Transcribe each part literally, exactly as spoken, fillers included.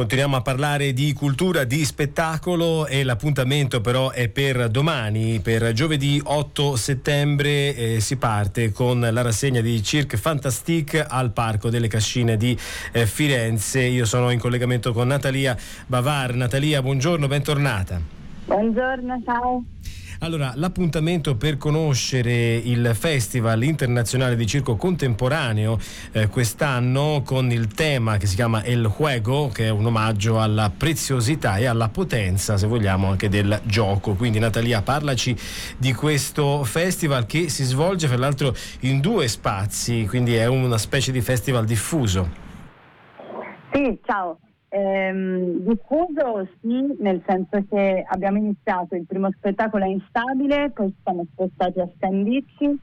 Continuiamo a parlare di cultura, di spettacolo, e l'appuntamento però è per domani, per giovedì otto settembre. Eh, si parte con la rassegna di Cirk Fantastik al Parco delle Cascine di eh, Firenze. Io sono in collegamento con Natalia Bavar. Natalia, buongiorno, bentornata. Buongiorno, ciao. Allora, l'appuntamento per conoscere il Festival Internazionale di Circo Contemporaneo eh, quest'anno, con il tema che si chiama El Juego, che è un omaggio alla preziosità e alla potenza, se vogliamo, anche del gioco. Quindi Natalia, parlaci di questo festival che si svolge fra l'altro in due spazi, quindi è una specie di festival diffuso. Sì, ciao. Ehm, diffuso sì, nel senso che abbiamo iniziato il primo spettacolo a Instabile, poi siamo spostati a Scandicci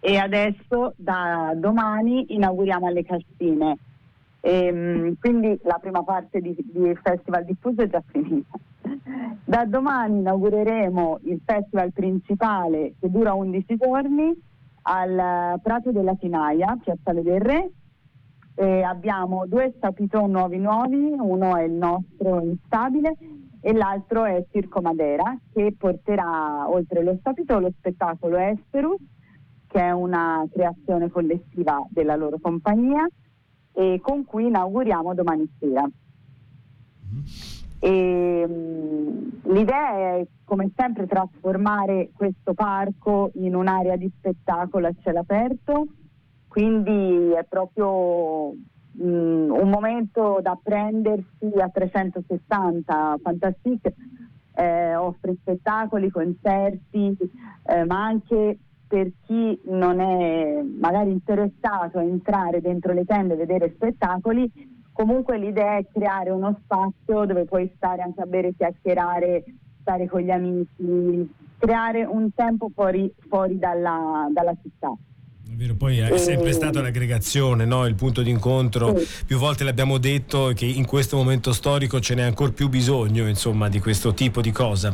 e adesso da domani inauguriamo alle Cascine. Ehm, quindi la prima parte di, di Festival Diffuso è già finita. Da domani inaugureremo il festival principale, che dura undici giorni, al Prato della Tinaia, Piazzale del Re. E abbiamo due chapiteaux nuovi nuovi, uno è il nostro Instabile e l'altro è Circo Madera, che porterà oltre lo chapiteaux lo spettacolo Esperus, che è una creazione collettiva della loro compagnia e con cui inauguriamo domani sera. E, mh, l'idea è, come sempre, trasformare questo parco in un'area di spettacolo a cielo aperto. Quindi è proprio mh, un momento da prendersi a trecentosessanta. Fantastic eh, offre spettacoli, concerti, eh, ma anche per chi non è magari interessato a entrare dentro le tende e vedere spettacoli, comunque l'idea è creare uno spazio dove puoi stare anche a bere, chiacchierare, stare con gli amici, creare un tempo fuori, fuori dalla, dalla città. Davvero, poi è sempre stata l'aggregazione, no? Il punto d'incontro, sì. Più volte l'abbiamo detto che in questo momento storico ce n'è ancora più bisogno, insomma, di questo tipo di cosa.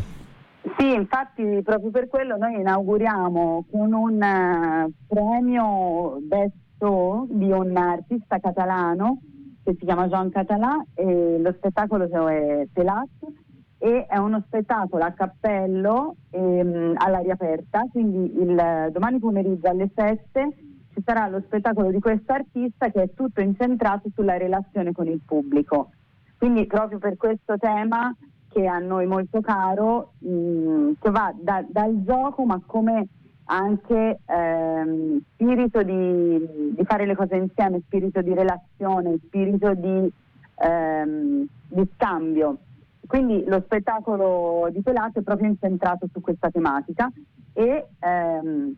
Sì, infatti proprio per quello noi inauguriamo con un premio Best Show di un artista catalano che si chiama Joan Català, e lo spettacolo è Pelas, e è uno spettacolo a cappello ehm, all'aria aperta, quindi il domani pomeriggio alle sette ci sarà lo spettacolo di questo artista, che è tutto incentrato sulla relazione con il pubblico. Quindi proprio per questo tema, che a noi molto caro, mh, che va da, dal gioco, ma come anche ehm, spirito di, di fare le cose insieme, spirito di relazione, spirito di, ehm, di scambio. Quindi lo spettacolo di Pelas è proprio incentrato su questa tematica, e ehm,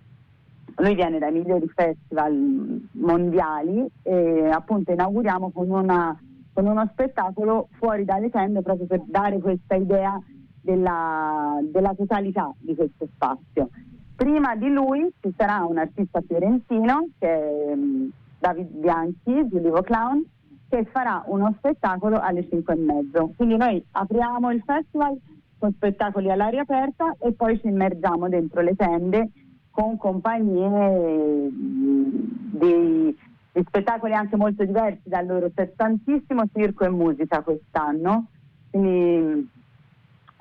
lui viene dai migliori festival mondiali, e appunto inauguriamo con, una, con uno spettacolo fuori dalle tende, proprio per dare questa idea della, della totalità di questo spazio. Prima di lui ci sarà un artista fiorentino, che è ehm, David Bianchi, Giulivo Clown, che farà uno spettacolo alle cinque e mezzo. Quindi noi apriamo il festival con spettacoli all'aria aperta e poi ci immergiamo dentro le tende con compagnie di, di spettacoli anche molto diversi dal loro, c'è tantissimo circo e musica quest'anno, quindi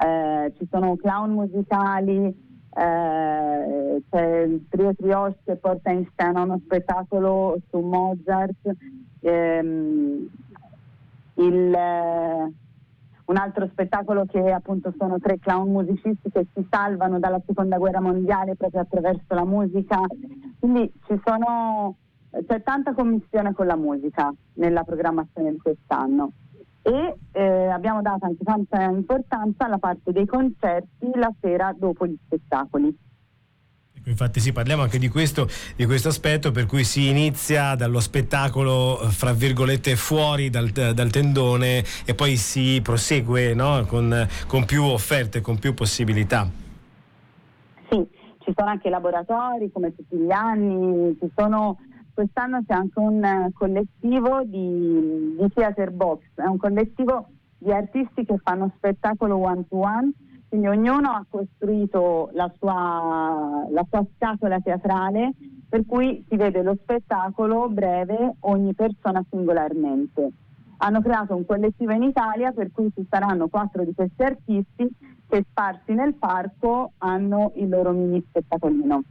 eh, ci sono clown musicali, eh, c'è il trio Trioche che porta in scena uno spettacolo su Mozart, Ehm, il, eh, un altro spettacolo che appunto sono tre clown musicisti che si salvano dalla seconda guerra mondiale proprio attraverso la musica. Quindi ci sono c'è tanta commissione con la musica nella programmazione di quest'anno, e eh, abbiamo dato anche tanta importanza alla parte dei concerti la sera dopo gli spettacoli. Infatti sì, parliamo anche di questo, di questo aspetto, per cui si inizia dallo spettacolo fra virgolette fuori dal, dal tendone e poi si prosegue, no? con, con più offerte, con più possibilità. Sì, ci sono anche laboratori come tutti gli anni, ci sono, quest'anno c'è anche un collettivo di, di Theater Box, è un collettivo di artisti che fanno spettacolo one to one. Quindi ognuno ha costruito la sua, la sua scatola teatrale, per cui si vede lo spettacolo breve ogni persona singolarmente. hanno creato un collettivo in Italia per cui ci saranno quattro di questi artisti che sparsi nel parco hanno il loro mini spettacolino.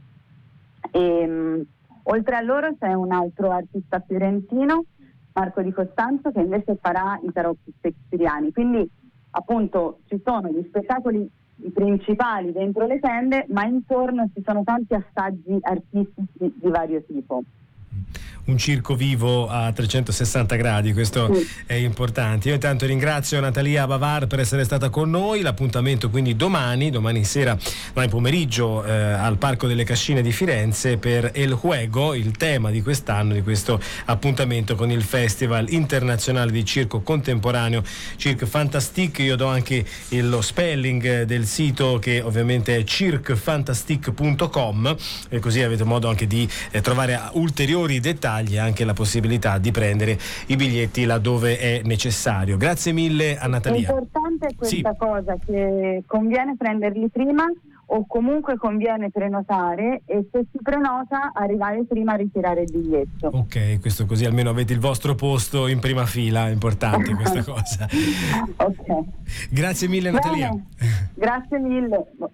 E, mh, oltre a loro c'è un altro artista fiorentino, Marco Di Costanzo, che invece farà i tarocchi shakespeariani. Quindi appunto ci sono gli spettacoli principali dentro le tende, ma intorno ci sono tanti assaggi artistici di vario tipo. Un circo vivo a trecentosessanta gradi, questo sì. È importante. Io intanto ringrazio Natalia Bavar per essere stata con noi. L'appuntamento quindi domani, domani sera, domani pomeriggio eh, al Parco delle Cascine di Firenze per El Juego, il tema di quest'anno, di questo appuntamento con il Festival Internazionale di Circo Contemporaneo Cirk Fantastik. Io do anche lo spelling del sito, che ovviamente è cirk fantastik punto com, e così avete modo anche di eh, trovare ulteriori dettagli e anche la possibilità di prendere i biglietti laddove è necessario. Grazie mille a Natalia. È importante questa sì. cosa, che conviene prenderli prima, o comunque conviene prenotare, e se si prenota arrivare prima a ritirare il biglietto. Ok, questo così almeno avete il vostro posto in prima fila, è importante questa cosa. Ok. Grazie mille Natalia. Bene. Grazie mille.